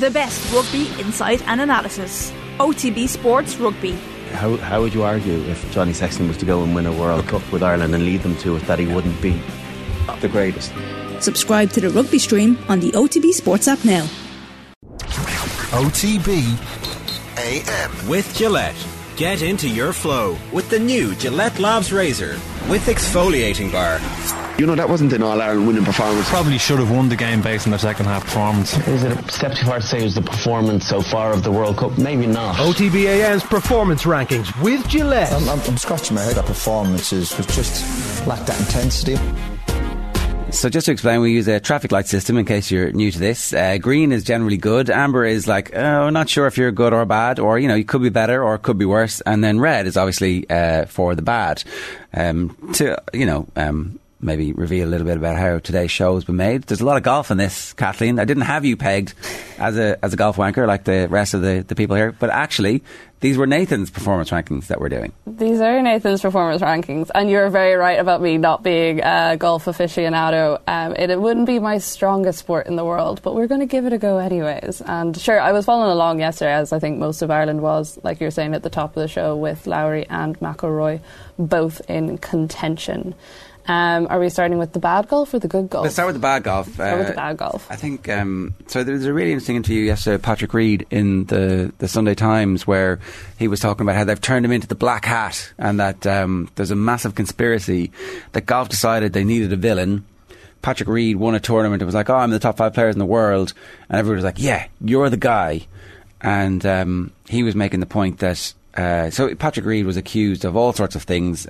The best rugby insight and analysis. OTB Sports Rugby. How would you argue if Johnny Sexton was to go and win a World Cup with Ireland and lead them to it that he wouldn't be the greatest? Subscribe to the rugby stream on the OTB Sports app now. OTB AM with Gillette. Get into your flow with the new Gillette Labs razor with exfoliating bar. You know, that wasn't an All-Ireland winning performance. Probably should have won the game based on the second half performance. Is it a step too far to say it was the performance so far of the World Cup? Maybe not. OTBAM's performance rankings with Gillette. I'm scratching my head. That performance was just lacked that intensity. So just to explain, we use a traffic light system in case you're new to this. Green is generally good. Amber is like, oh, not sure if you're good or bad, or, you know, you could be better or could be worse. And then red is obviously for the bad. Maybe reveal a little bit about how today's show has been made. There's a lot of golf in this, Kathleen. I didn't have you pegged as a golf wanker like the rest of the people here, but actually these were Nathan's performance rankings that we're doing. These are Nathan's performance rankings, and you're very right about me not being a golf aficionado. It wouldn't be my strongest sport in the world, but we're going to give it a go anyways. And sure, I was following along yesterday, as I think most of Ireland was, like you're saying at the top of the show, with Lowry and McIlroy both in contention. Are we starting with the bad golf or the good golf? Let's start with the bad golf. I think, so there was a really interesting interview yesterday with Patrick Reed in the Sunday Times, where he was talking about how they've turned him into the black hat, and that there's a massive conspiracy that golf decided they needed a villain. Patrick Reed won a tournament and was like, oh, I'm the top 5 players in the world. And everyone was like, yeah, you're the guy. And he was making the point that... So Patrick Reed was accused of all sorts of things,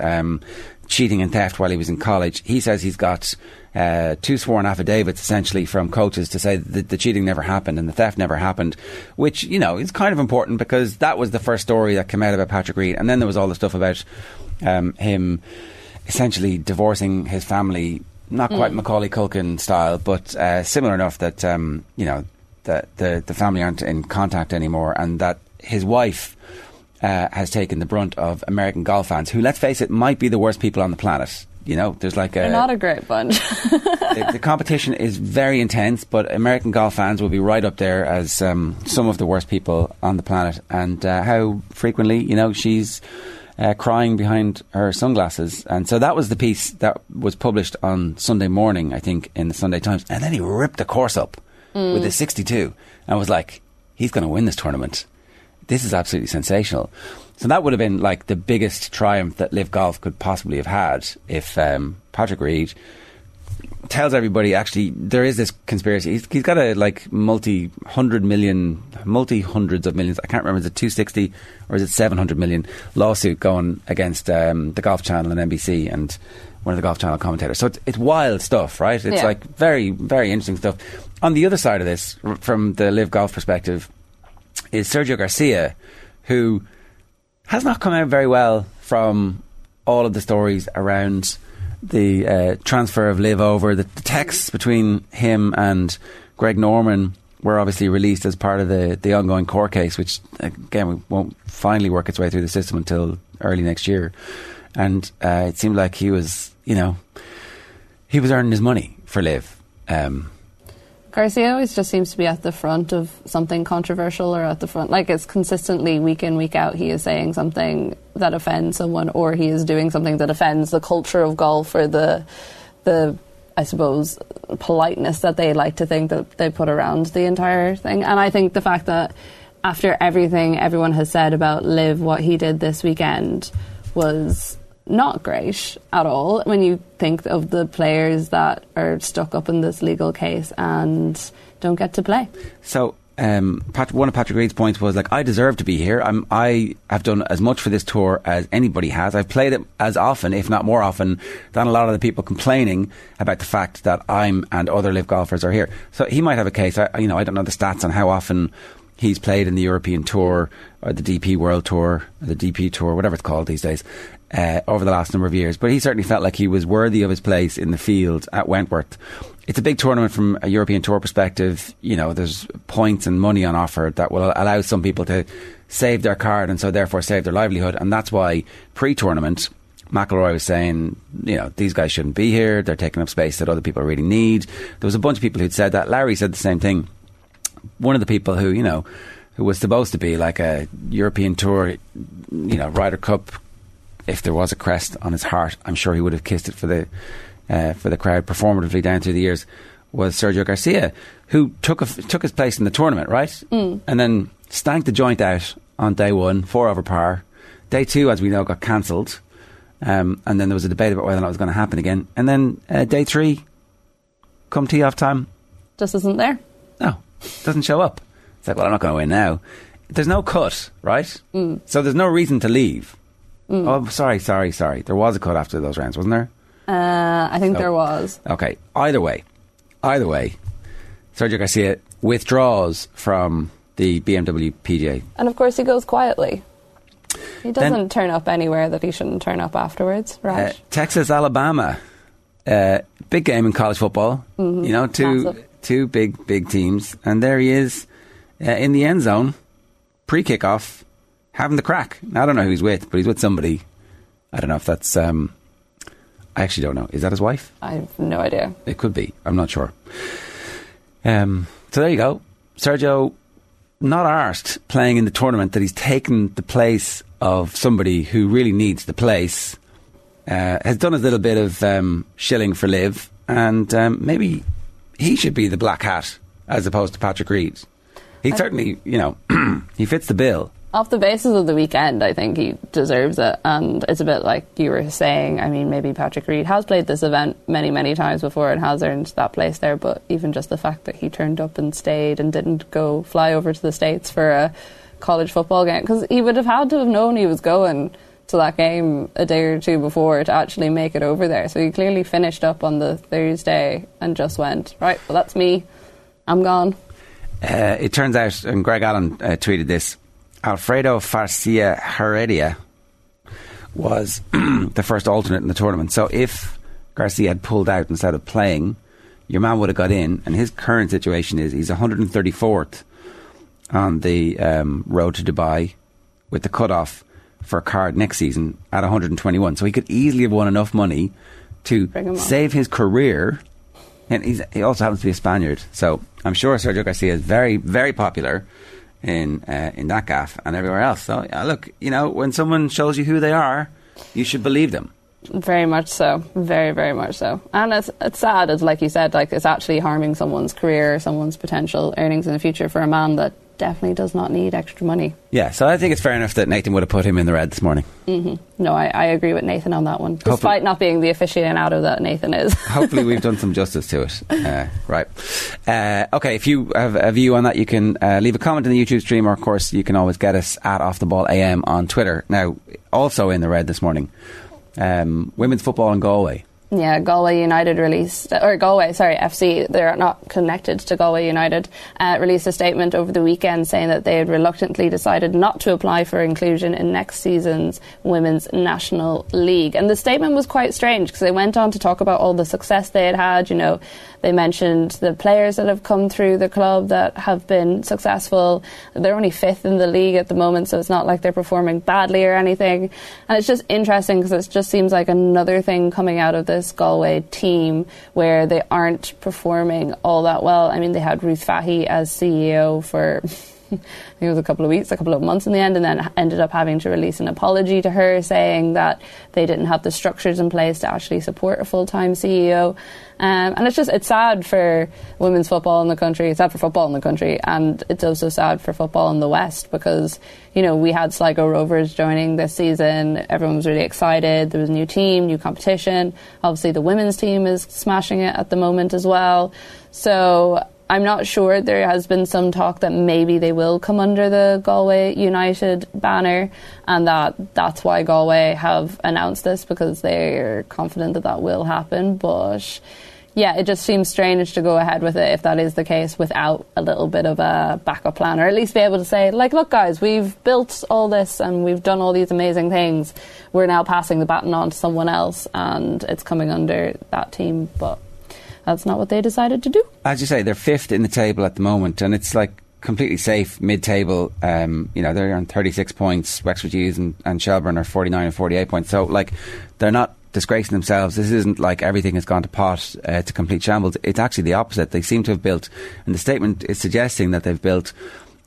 cheating and theft while he was in college. He says he's got 2 sworn affidavits essentially from coaches to say that the cheating never happened and the theft never happened, which, you know, is kind of important because that was the first story that came out about Patrick Reed. And then there was all the stuff about him essentially divorcing his family, not quite Macaulay Culkin style, but similar enough that, that the family aren't in contact anymore, and that his wife... has taken the brunt of American golf fans, who, let's face it, might be the worst people on the planet. You know, there's like they're not a great bunch. the competition is very intense, but American golf fans will be right up there as some of the worst people on the planet. And how frequently, you know, she's crying behind her sunglasses. And so that was the piece that was published on Sunday morning, I think, in the Sunday Times. And then he ripped the course up with a 62 and was like, he's going to win this tournament. This is absolutely sensational. So that would have been like the biggest triumph that Live Golf could possibly have had if Patrick Reed tells everybody actually there is this conspiracy. He's got a like multi hundreds of millions. I can't remember, is it 260 or is it 700 million lawsuit going against the Golf Channel and NBC and one of the Golf Channel commentators. So it's wild stuff, right? It's like very, very interesting stuff. On the other side of this, from the Live Golf perspective, is Sergio Garcia, who has not come out very well from all of the stories around the transfer of Liv over. The texts between him and Greg Norman were obviously released as part of the ongoing court case, which, again, won't finally work its way through the system until early next year. And it seemed like he was, you know, he was earning his money for Liv. Garcia always just seems to be at the front of something controversial, or at the front, like, it's consistently week in, week out, he is saying something that offends someone, or he is doing something that offends the culture of golf, or the I suppose, politeness that they like to think that they put around the entire thing. And I think the fact that after everything everyone has said about Liv, what he did this weekend was... not great at all when you think of the players that are stuck up in this legal case and don't get to play. So one of Patrick Reed's points was like, I deserve to be here. I have done as much for this tour as anybody has. I've played it as often, if not more often, than a lot of the people complaining about the fact that I'm and other live golfers are here. So he might have a case. I don't know the stats on how often he's played in the European Tour or the DP World Tour, or the DP Tour, whatever it's called these days, over the last number of years. But he certainly felt like he was worthy of his place in the field at Wentworth. It's a big tournament from a European Tour perspective. You know, there's points and money on offer that will allow some people to save their card and so therefore save their livelihood. And that's why pre-tournament, McIlroy was saying, you know, these guys shouldn't be here. They're taking up space that other people really need. There was a bunch of people who'd said that. Larry said the same thing. one of the people who, you know, who was supposed to be like a European Tour, you know, Ryder Cup. If there was a crest on his heart, I'm sure he would have kissed it for the crowd performatively down through the years. Was Sergio Garcia, who took his place in the tournament, right? Mm. And then stank the joint out on day one, 4 over par. Day two, as we know, got cancelled. And then there was a debate about whether or not it was going to happen again. And then day three, come tee off time, just isn't there. No, doesn't show up. It's like, well, I'm not going to win now. There's no cut, right? Mm. So there's no reason to leave. Mm. Oh, sorry. There was a cut after those rounds, wasn't there? I think there was. Okay. Either way, Sergio Garcia withdraws from the BMW PGA. And of course he goes quietly. He doesn't turn up anywhere that he shouldn't turn up afterwards, right? Texas, Alabama. Big game in college football. Mm-hmm. You know, two big teams. And there he is in the end zone, pre-kickoff, having the crack. Now, I don't know who he's with, but he's with somebody. I don't know if that's... I actually don't know. Is that his wife? I have no idea. It could be. I'm not sure. So there you go. Sergio, not arsed playing in the tournament that he's taken the place of somebody who really needs the place, has done a little bit of shilling for Liv, and maybe he should be the black hat as opposed to Patrick Reed. He certainly, you know, he fits the bill. Off the basis of the weekend, I think he deserves it. And it's a bit like you were saying, I mean, maybe Patrick Reed has played this event many, many times before and has earned that place there. But even just the fact that he turned up and stayed and didn't go fly over to the States for a college football game, because he would have had to have known he was going to that game a day or two before to actually make it over there. So he clearly finished up on the Thursday and just went, right, well, that's me. I'm gone. It turns out, and Greg Allen tweeted this, Alfredo Garcia Heredia was the first alternate in the tournament. So if Garcia had pulled out instead of playing, your man would have got in. And his current situation is he's 134th on the Road to Dubai with the cutoff for a card next season at 121. So he could easily have won enough money to save his career. And he also happens to be a Spaniard. So I'm sure Sergio Garcia is very, very popular in that gaff and everywhere else. So look, you know, when someone shows you who they are, you should believe them. Very much so. Very, very much so. And it's sad. It's like you said, like it's actually harming someone's career, someone's potential earnings in the future for a man that definitely does not need extra money. Yeah, so I think it's fair enough that Nathan would have put him in the red this morning. Mm-hmm. No, I agree with Nathan on that one, despite hopefully, not being the aficionado that Nathan is. Hopefully we've done some justice to it. Right. Okay, if you have a view on that, you can leave a comment in the YouTube stream, or of course you can always get us at Off The Ball AM on Twitter. Now, also in the red this morning, women's football in Galway. Yeah, Galway United released, or Galway, sorry, FC, they're not connected to Galway United, released a statement over the weekend saying that they had reluctantly decided not to apply for inclusion in next season's Women's National League. And the statement was quite strange because they went on to talk about all the success they had had. You know, they mentioned the players that have come through the club that have been successful. They're only fifth in the league at the moment, so it's not like they're performing badly or anything. And it's just interesting because it just seems like another thing coming out of this Galway team where they aren't performing all that well. I mean, they had Ruth Fahy as CEO for I think it was a couple of months in the end, and then ended up having to release an apology to her saying that they didn't have the structures in place to actually support a full-time CEO. And it's sad for women's football in the country. It's sad for football in the country, and it's also sad for football in the West because, you know, we had Sligo Rovers joining this season. Everyone was really excited. There was a new team, new competition. Obviously, the women's team is smashing it at the moment as well. So I'm not sure. There has been some talk that maybe they will come under the Galway United banner, and that's why Galway have announced this, because they're confident that will happen. But yeah, it just seems strange to go ahead with it if that is the case without a little bit of a backup plan, or at least be able to say, like, look guys, we've built all this and we've done all these amazing things. We're now passing the baton on to someone else and it's coming under that team. But that's not what they decided to do. As you say, they're fifth in the table at the moment, and it's like completely safe mid-table. You know, they're on 36 points. Wexford Youths and Shelburne are 49 and 48 points. So, like, they're not disgracing themselves. This isn't like everything has gone to pot, to complete shambles. It's actually the opposite. They seem to have built, and the statement is suggesting that they've built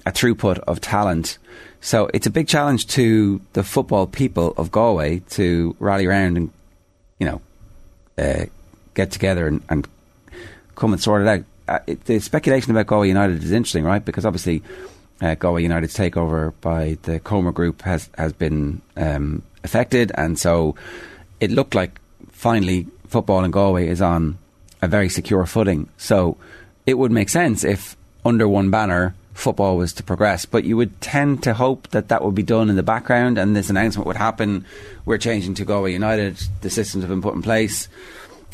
a throughput of talent. So it's a big challenge to the football people of Galway to rally around and, you know, get together and come and sort it out. The speculation about Galway United is interesting, right? Because obviously Galway United's takeover by the Comer Group has been affected, and so it looked like finally football in Galway is on a very secure footing. So it would make sense if under one banner football was to progress, but you would tend to hope that that would be done in the background, and this announcement would happen: we're changing to Galway United, the systems have been put in place.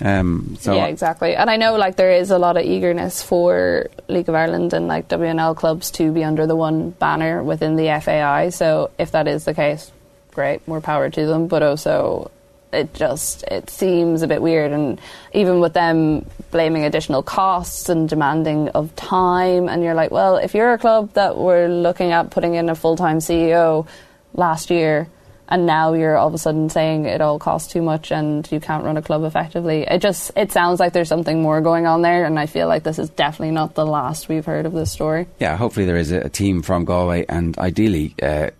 Yeah, exactly. And I know like there is a lot of eagerness for League of Ireland and like WNL clubs to be under the one banner within the FAI, so if that is the case, great, more power to them, but also it seems a bit weird, and even with them blaming additional costs and demanding of time, and you're like, well, if you're a club that were looking at putting in a full-time CEO last year, and now you're all of a sudden saying it all costs too much and you can't run a club effectively. It sounds like there's something more going on there, and I feel like this is definitely not the last we've heard of this story. Yeah, hopefully there is a team from Galway, and ideally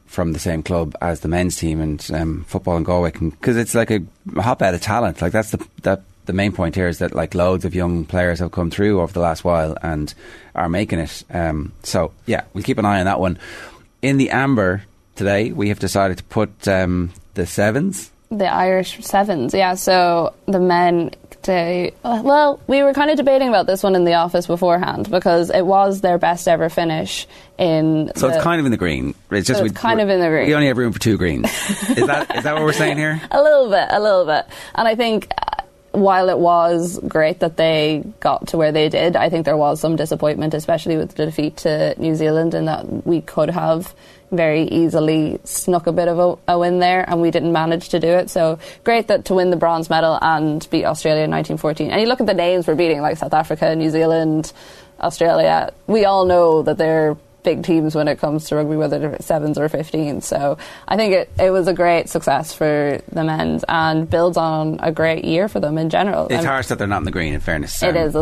from the same club as the men's team, and football in Galway, because it's like a hotbed of talent. Like that's the main point here, is that like loads of young players have come through over the last while and are making it. So yeah, we'll keep an eye on that one. In the amber today, we have decided to put the sevens. The Irish sevens, yeah. So the men, well, we were kind of debating about this one in the office beforehand because it was their best ever finish in... So it's kind of in the green. It's just so it's kind of in the green. We only have room for two greens. Is that what we're saying here? A little bit. And I think... while it was great that they got to where they did, I think there was some disappointment, especially with the defeat to New Zealand, in that we could have very easily snuck a bit of a win there, and we didn't manage to do it. So great that to win the bronze medal and beat Australia in 1914. And you look at the names we're beating, like South Africa, New Zealand, Australia. We all know that they're big teams when it comes to rugby, whether they're sevens or 15s. So I think it was a great success for the men's and builds on a great year for them in general. It's harsh that they're not in the green, in fairness. It's a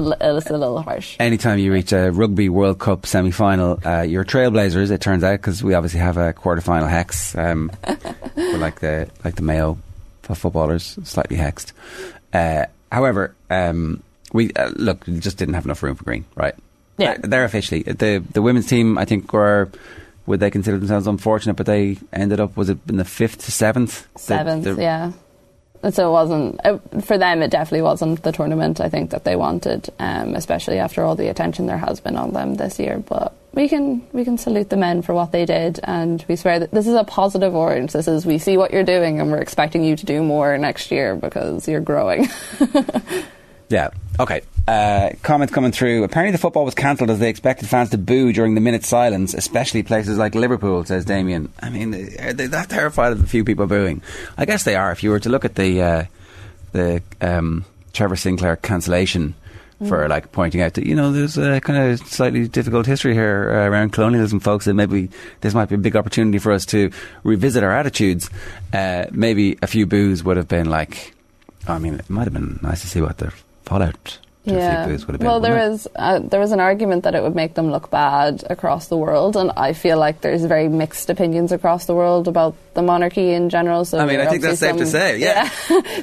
little harsh. Anytime you reach a Rugby World Cup semi-final, you're trailblazers, it turns out, because we obviously have a quarter-final hex. We're like the Mayo for footballers, slightly hexed. However, we look, just didn't have enough room for green, right? Yeah. They're officially the women's team. I think would they consider themselves unfortunate, but they ended up, was it in the 5th to 7th? Seventh, yeah. So it wasn't for them. It definitely wasn't the tournament I think that they wanted, especially after all the attention there has been on them this year. But we can salute the men for what they did, and we swear that this is a positive orange. This is, we see what you're doing, and we're expecting you to do more next year because you're growing. Yeah. Okay. Comments coming through. Apparently the football was cancelled as they expected fans to boo during the minute silence, especially places like Liverpool, says Damien. I mean, are they that terrified of a few people booing? I guess they are. If you were to look at the Trevor Sinclair cancellation for like pointing out that, you know, there's a kind of slightly difficult history here around colonialism, folks, and maybe this might be a big opportunity for us to revisit our attitudes, maybe a few boos would have been like, I mean, it might have been nice to see what they're fallout. Yeah. Well, there was an argument that it would make them look bad across the world, and I feel like there's very mixed opinions across the world about the monarchy in general. So I mean, I think that's safe to say. Yeah.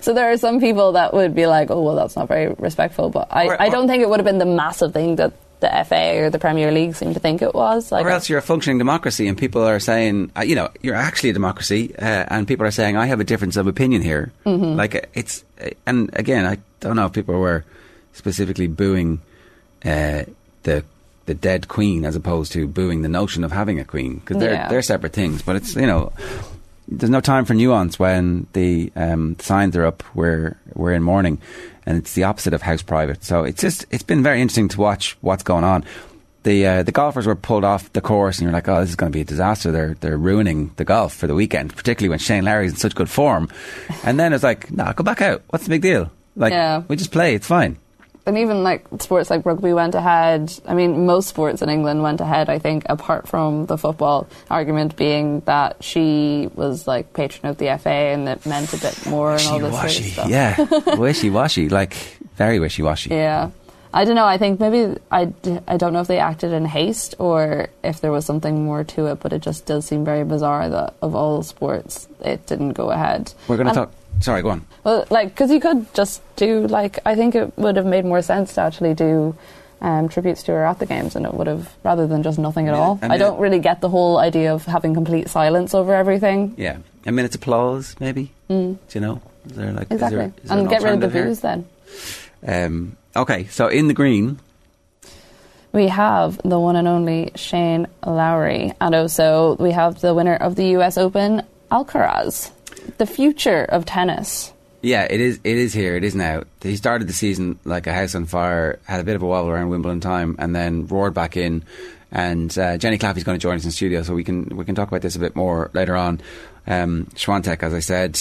So there are some people that would be like, "Oh, well, that's not very respectful," but I don't think it would have been the massive thing that the FA or the Premier League seemed to think it was. Like, or else you're a functioning democracy, and people are saying, you know, you're actually a democracy, and people are saying, I have a difference of opinion here. Mm-hmm. Like, it's, and again, I don't know if people were specifically booing the dead queen as opposed to booing the notion of having a queen, because they're separate things. But it's, you know, there's no time for nuance when the signs are up. We're in mourning, and it's the opposite of house private. So it's been very interesting to watch what's going on. The golfers were pulled off the course, and you're like, oh, this is going to be a disaster. They're ruining the golf for the weekend, particularly when Shane Lowry's in such good form. And then it's like, nah, go back out. What's the big deal? Like, we just play. It's fine. And even like sports like rugby went ahead. I mean, most sports in England went ahead, I think, apart from the football, argument being that she was like patron of the FA and it meant a bit more and all this stuff. Yeah, wishy-washy, like very wishy-washy. Yeah. I don't know, I think maybe, I don't know if they acted in haste or if there was something more to it, but it just does seem very bizarre that of all sports, it didn't go ahead. We're going to talk... Sorry, go on. Well, like, because you could just do, like, I think it would have made more sense to actually do tributes to her at the games, and it would have, rather than just nothing at all. I don't really get the whole idea of having complete silence over everything. Yeah. A minute's applause, maybe? Mm. Do you know? Is there, like, exactly. Is there and get rid of the booze then. Okay, so in the green... We have the one and only Shane Lowry, and also we have the winner of the US Open, Alcaraz. The future of tennis. Yeah, it is here, it is now. He started the season like a house on fire, had a bit of a wobble around Wimbledon time, and then roared back in. And Jenny Claffey's going to join us in studio, so we can talk about this a bit more later on. Świątek, as I said,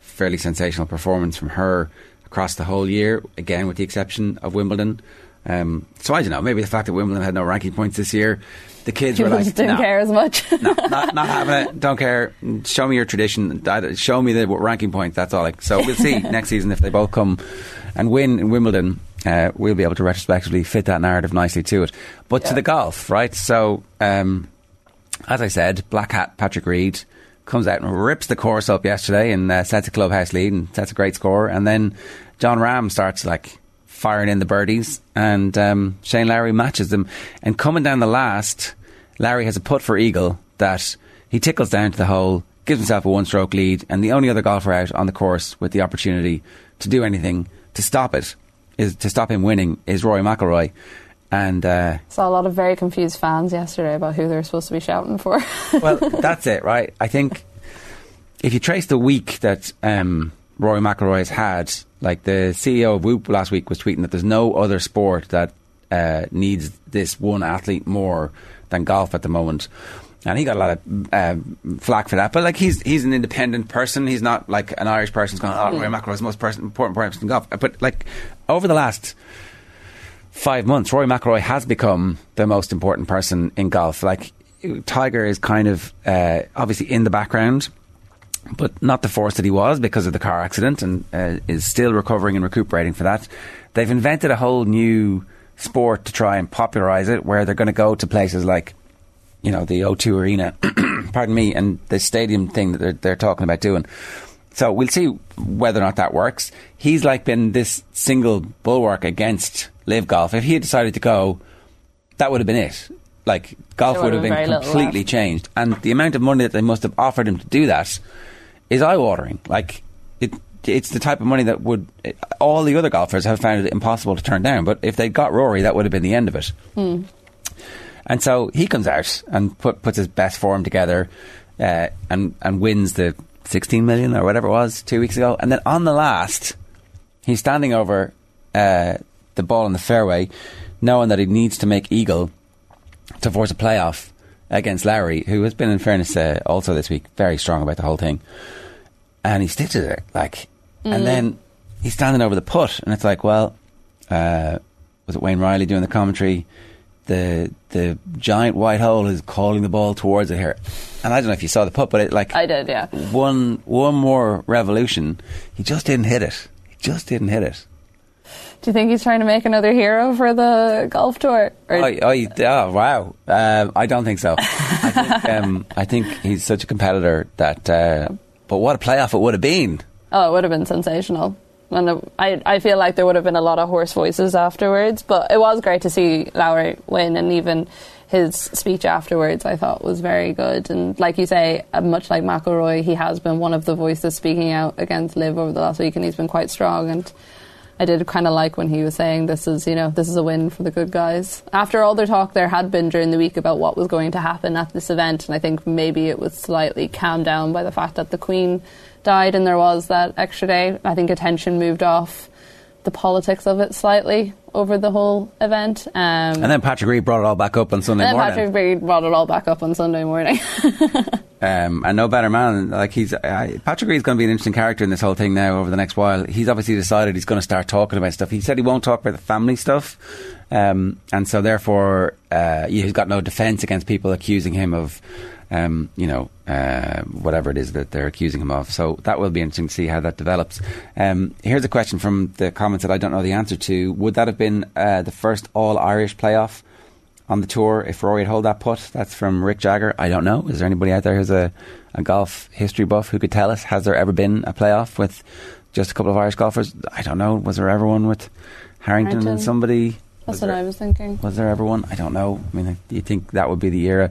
fairly sensational performance from her across the whole year, again with the exception of Wimbledon. So I don't know, maybe the fact that Wimbledon had no ranking points this year, the kids were like, didn't care as much. No, not having it, don't care, show me your tradition, show me the ranking points, that's all. So we'll see next season if they both come and win in Wimbledon, we'll be able to retrospectively fit that narrative nicely to it. But to the golf, right? So as I said, black hat Patrick Reed comes out and rips the course up yesterday and sets a clubhouse lead and sets a great score, and then John Rahm starts like firing in the birdies, and Shane Lowry matches them. And coming down the last, Lowry has a putt for eagle that he tickles down to the hole, gives himself a one-stroke lead, and the only other golfer out on the course with the opportunity to do anything to stop it, is Rory McIlroy. And saw a lot of very confused fans yesterday about who they were supposed to be shouting for. Well, that's it, right? I think if you trace the week that Rory McIlroy has had, like the CEO of Whoop last week was tweeting that there's no other sport that needs this one athlete more than golf at the moment, and he got a lot of flack for that. But like he's an independent person, he's not like an Irish person's going, oh, Rory McIlroy's the most important person in golf. But like over the last 5 months, Rory McIlroy has become the most important person in golf. Like Tiger is kind of obviously in the background, but not the force that he was because of the car accident, and is still recovering and recuperating for that. They've invented a whole new sport to try and popularise it, where they're going to go to places like, the O2 Arena, pardon me, and the stadium thing that they're talking about doing. So we'll see whether or not that works. He's like been this single bulwark against live golf. If he had decided to go, that would have been it. Like golf would have been completely changed, and the amount of money that they must have offered him to do that is eye-watering. Like it's the type of money that all the other golfers have found it impossible to turn down, but if they'd got Rory, that would have been the end of it. And so he comes out and puts his best form together, and wins the 16 million or whatever it was 2 weeks ago, and then on the last he's standing over the ball in the fairway, knowing that he needs to make eagle to force a playoff against Lowry, who has been, in fairness, also this week, very strong about the whole thing. And he stitches it, and then he's standing over the putt, and it's like, well, was it Wayne Riley doing the commentary? The giant white hole is calling the ball towards it here. And I don't know if you saw the putt, but I did, yeah. One more revolution, he just didn't hit it. Do you think he's trying to make another hero for the golf tour? Wow. I don't think so. I think he's such a competitor that... but what a playoff it would have been. Oh, it would have been sensational. And I feel like there would have been a lot of hoarse voices afterwards, but it was great to see Lowry win, and even his speech afterwards I thought was very good. And like you say, much like McIlroy, he has been one of the voices speaking out against Liv over the last week, and he's been quite strong, and... I did kind of like when he was saying this is a win for the good guys. After all the talk there had been during the week about what was going to happen at this event, and I think maybe it was slightly calmed down by the fact that the Queen died and there was that extra day. I think attention moved off the politics of it slightly over the whole event. And then Patrick Reed brought it all back up on Sunday morning. And no better man. Like Patrick Reed's going to be an interesting character in this whole thing now over the next while. He's obviously decided he's going to start talking about stuff. He said he won't talk about the family stuff, and so therefore he's got no defence against people accusing him of whatever it is that they're accusing him of. So that will be interesting to see how that develops. Here's a question from the comments that I don't know the answer to. Would that have been the first All-Irish playoff on the tour if Rory had held that putt? That's from Rick Jagger. I don't know. Is there anybody out there who's a golf history buff who could tell us? Has there ever been a playoff with just a couple of Irish golfers? I don't know. Was there ever one with Harrington and somebody? That's what I was thinking. Was there ever one? I don't know. I mean, do you think that would be the era?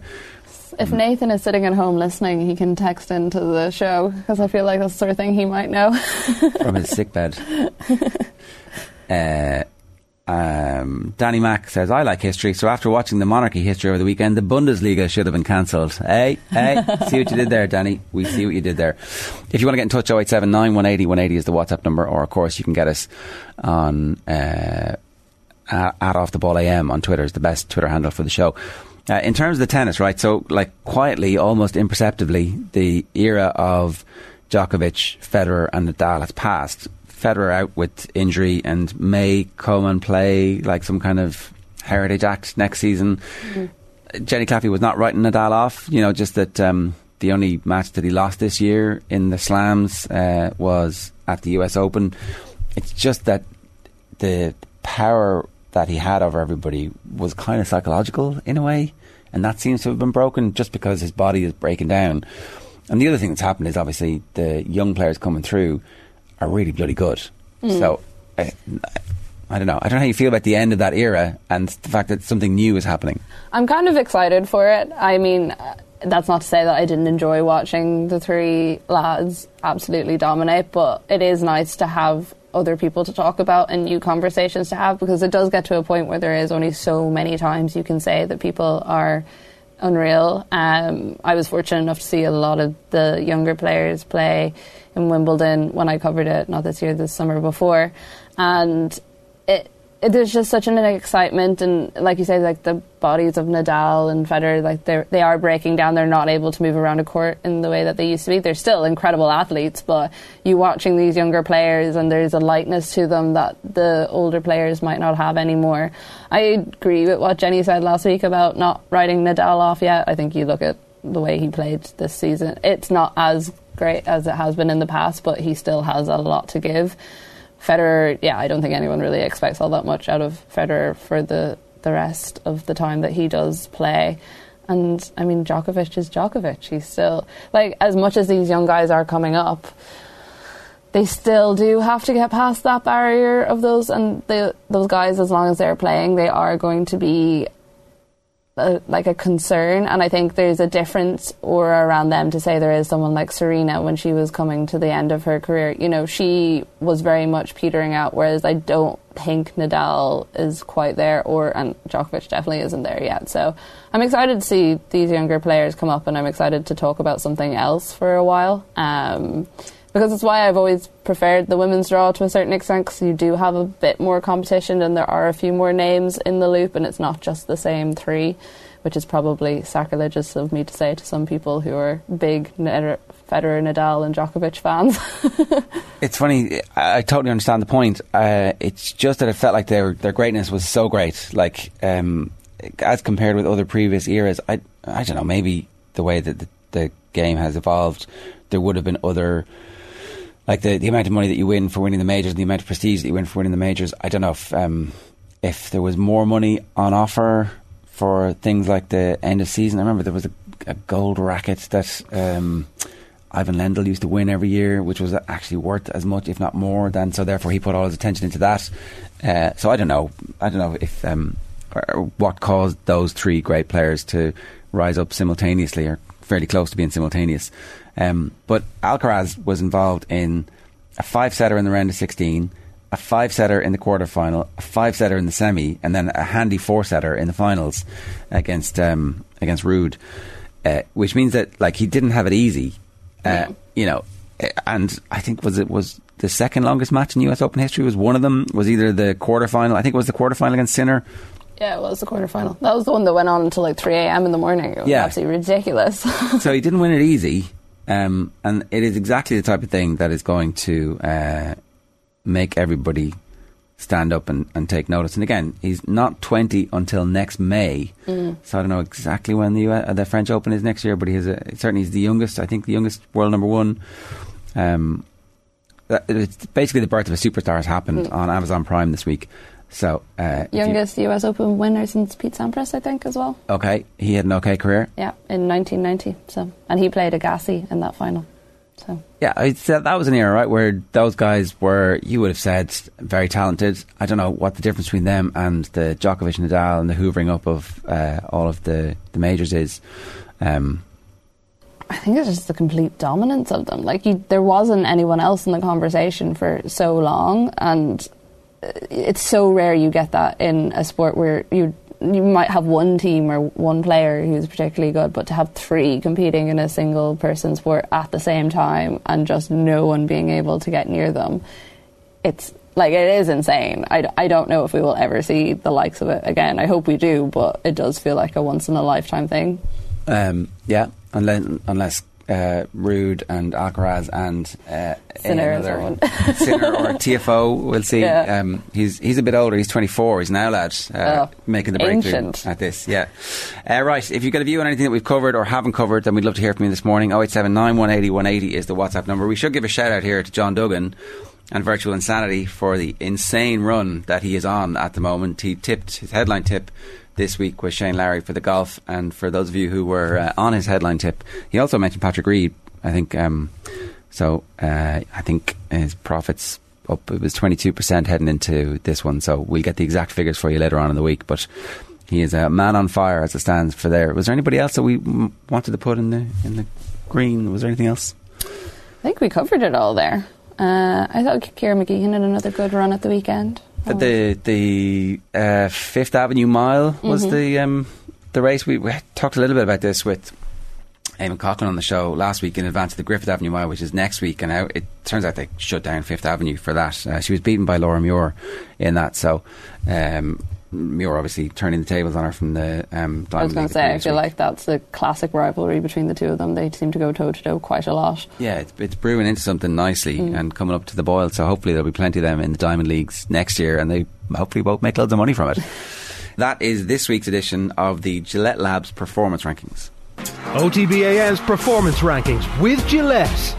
If Nathan is sitting at home listening, he can text into the show, because I feel like that's the sort of thing he might know. From his sickbed. Danny Mack says, I like history, so after watching the monarchy history over the weekend, the Bundesliga should have been cancelled. Hey, see what you did there, Danny. We see what you did there. If you want to get in touch, 087 9180 180 is the WhatsApp number, or of course you can get us on at Off The Ball AM on Twitter. Is the best Twitter handle for the show. In terms of the tennis, right, so like quietly, almost imperceptibly, the era of Djokovic, Federer and Nadal has passed. Federer out with injury and may come and play like some kind of Heritage Act next season. Mm-hmm. Jenny Claffey was not writing Nadal off, just that the only match that he lost this year in the slams was at the US Open. It's just that the power that he had over everybody was kind of psychological in a way, and that seems to have been broken just because his body is breaking down. And the other thing that's happened is obviously the young players coming through are really bloody good. So I don't know. I don't know how you feel about the end of that era and the fact that something new is happening. I'm kind of excited for it. I mean, that's not to say that I didn't enjoy watching the three lads absolutely dominate, but it is nice to have other people to talk about and new conversations to have, because it does get to a point where there is only so many times you can say that people are unreal. I was fortunate enough to see a lot of the younger players play in Wimbledon when I covered it, not this year, the summer before, and there's just such an excitement, and like you say, like the bodies of Nadal and Federer, like they are breaking down. They're not able to move around a court in the way that they used to be. They're still incredible athletes, but you watching these younger players and there's a lightness to them that the older players might not have anymore. I agree with what Jenny said last week about not writing Nadal off yet. I think you look at the way he played this season, it's not as great as it has been in the past, but he still has a lot to give. Federer, yeah, I don't think anyone really expects all that much out of Federer for the rest of the time that he does play. And, I mean, Djokovic is Djokovic. He's still, like, as much as these young guys are coming up, they still do have to get past that barrier of those. And those guys, as long as they're playing, they are going to be a concern, and I think there's a difference aura around them to say there is someone like Serena when she was coming to the end of her career. She was very much petering out, whereas I don't think Nadal is quite there, and Djokovic definitely isn't there yet. So I'm excited to see these younger players come up, and I'm excited to talk about something else for a while. Because it's why I've always preferred the women's draw to a certain extent, because you do have a bit more competition and there are a few more names in the loop, and it's not just the same three, which is probably sacrilegious of me to say to some people who are big Federer, Nadal and Djokovic fans. It's funny, I totally understand the point. It's just that it felt like their greatness was so great, like as compared with other previous eras. I don't know, maybe the way that the game has evolved, there would have been other, like the amount of money that you win for winning the majors and the amount of prestige that you win for winning the majors. I don't know if there was more money on offer for things like the end of season. I remember there was a gold racket that Ivan Lendl used to win every year, which was actually worth as much, if not more, than, so therefore he put all his attention into that. So I don't know if or what caused those three great players to rise up simultaneously, or fairly close to being simultaneous. But Alcaraz was involved in a 5-setter in the round of 16, a 5-setter in the quarterfinal, a 5-setter in the semi, and then a handy 4-setter in the finals against Rude, which means that like he didn't have it easy, And I think was the second longest match in US Open history was one of them, was either the quarterfinal, I think it was the quarterfinal against Sinner, Yeah, well, it was the quarterfinal. That was the one that went on until like 3 a.m. in the morning. It was absolutely ridiculous. So he didn't win it easy, and it is exactly the type of thing that is going to make everybody stand up and take notice. And again, he's not 20 until next May, so I don't know exactly when the French Open is next year, but he's certainly the youngest, I think the youngest world number one. It's basically the birth of a superstar has happened on Amazon Prime this week. So youngest US Open winner since Pete Sampras, I think, as well. Okay, he had an okay career. Yeah, in 1990. So, and he played Agassi in that final. So yeah, that was an era, right, where those guys were, you would have said, very talented. I don't know what the difference between them and the Djokovic, Nadal, and the hoovering up of all of the majors is. I think it's just the complete dominance of them. Like, there wasn't anyone else in the conversation for so long, and it's so rare you get that in a sport where you might have one team or one player who's particularly good, but to have three competing in a single person sport at the same time and just no one being able to get near them, it's like, it is insane. I don't know if we will ever see the likes of it again. I hope we do, but it does feel like a once in a lifetime thing. Unless Rude and Alcaraz and Sinner or TFO, we'll see. Yeah. He's a bit older. He's 24. He's now allowed making the breakthrough at this. Yeah. Right. If you've got a view on anything that we've covered or haven't covered, then we'd love to hear from you this morning. 087-9180180 is the WhatsApp number. We should give a shout out here to John Duggan and Virtual Insanity for the insane run that he is on at the moment. His headline tip this week was Shane Lowry for the golf, and for those of you who were on his headline tip, he also mentioned Patrick Reed, I think. I think his profits up, it was 22% heading into this one, so we'll get the exact figures for you later on in the week, but he is a man on fire as it stands for there. Was there anybody else that we wanted to put in the green? Was there anything else? I think we covered it all there. I thought Ciara McGeehan had another good run at the weekend. The Fifth Avenue Mile was the race. We talked a little bit about this with Eamon Coughlin on the show last week in advance of the Griffith Avenue Mile, which is next week, and it turns out they shut down Fifth Avenue for that. She was beaten by Laura Muir in that, so Muir obviously turning the tables on her from the Diamond League. I was going to say, I feel like that's a classic rivalry between the two of them. They seem to go toe-to-toe quite a lot. Yeah, it's brewing into something nicely and coming up to the boil, so hopefully there'll be plenty of them in the Diamond Leagues next year, and they hopefully won't make loads of money from it. That is this week's edition of the Gillette Labs Performance Rankings. OTBAN's Performance Rankings with Gillette.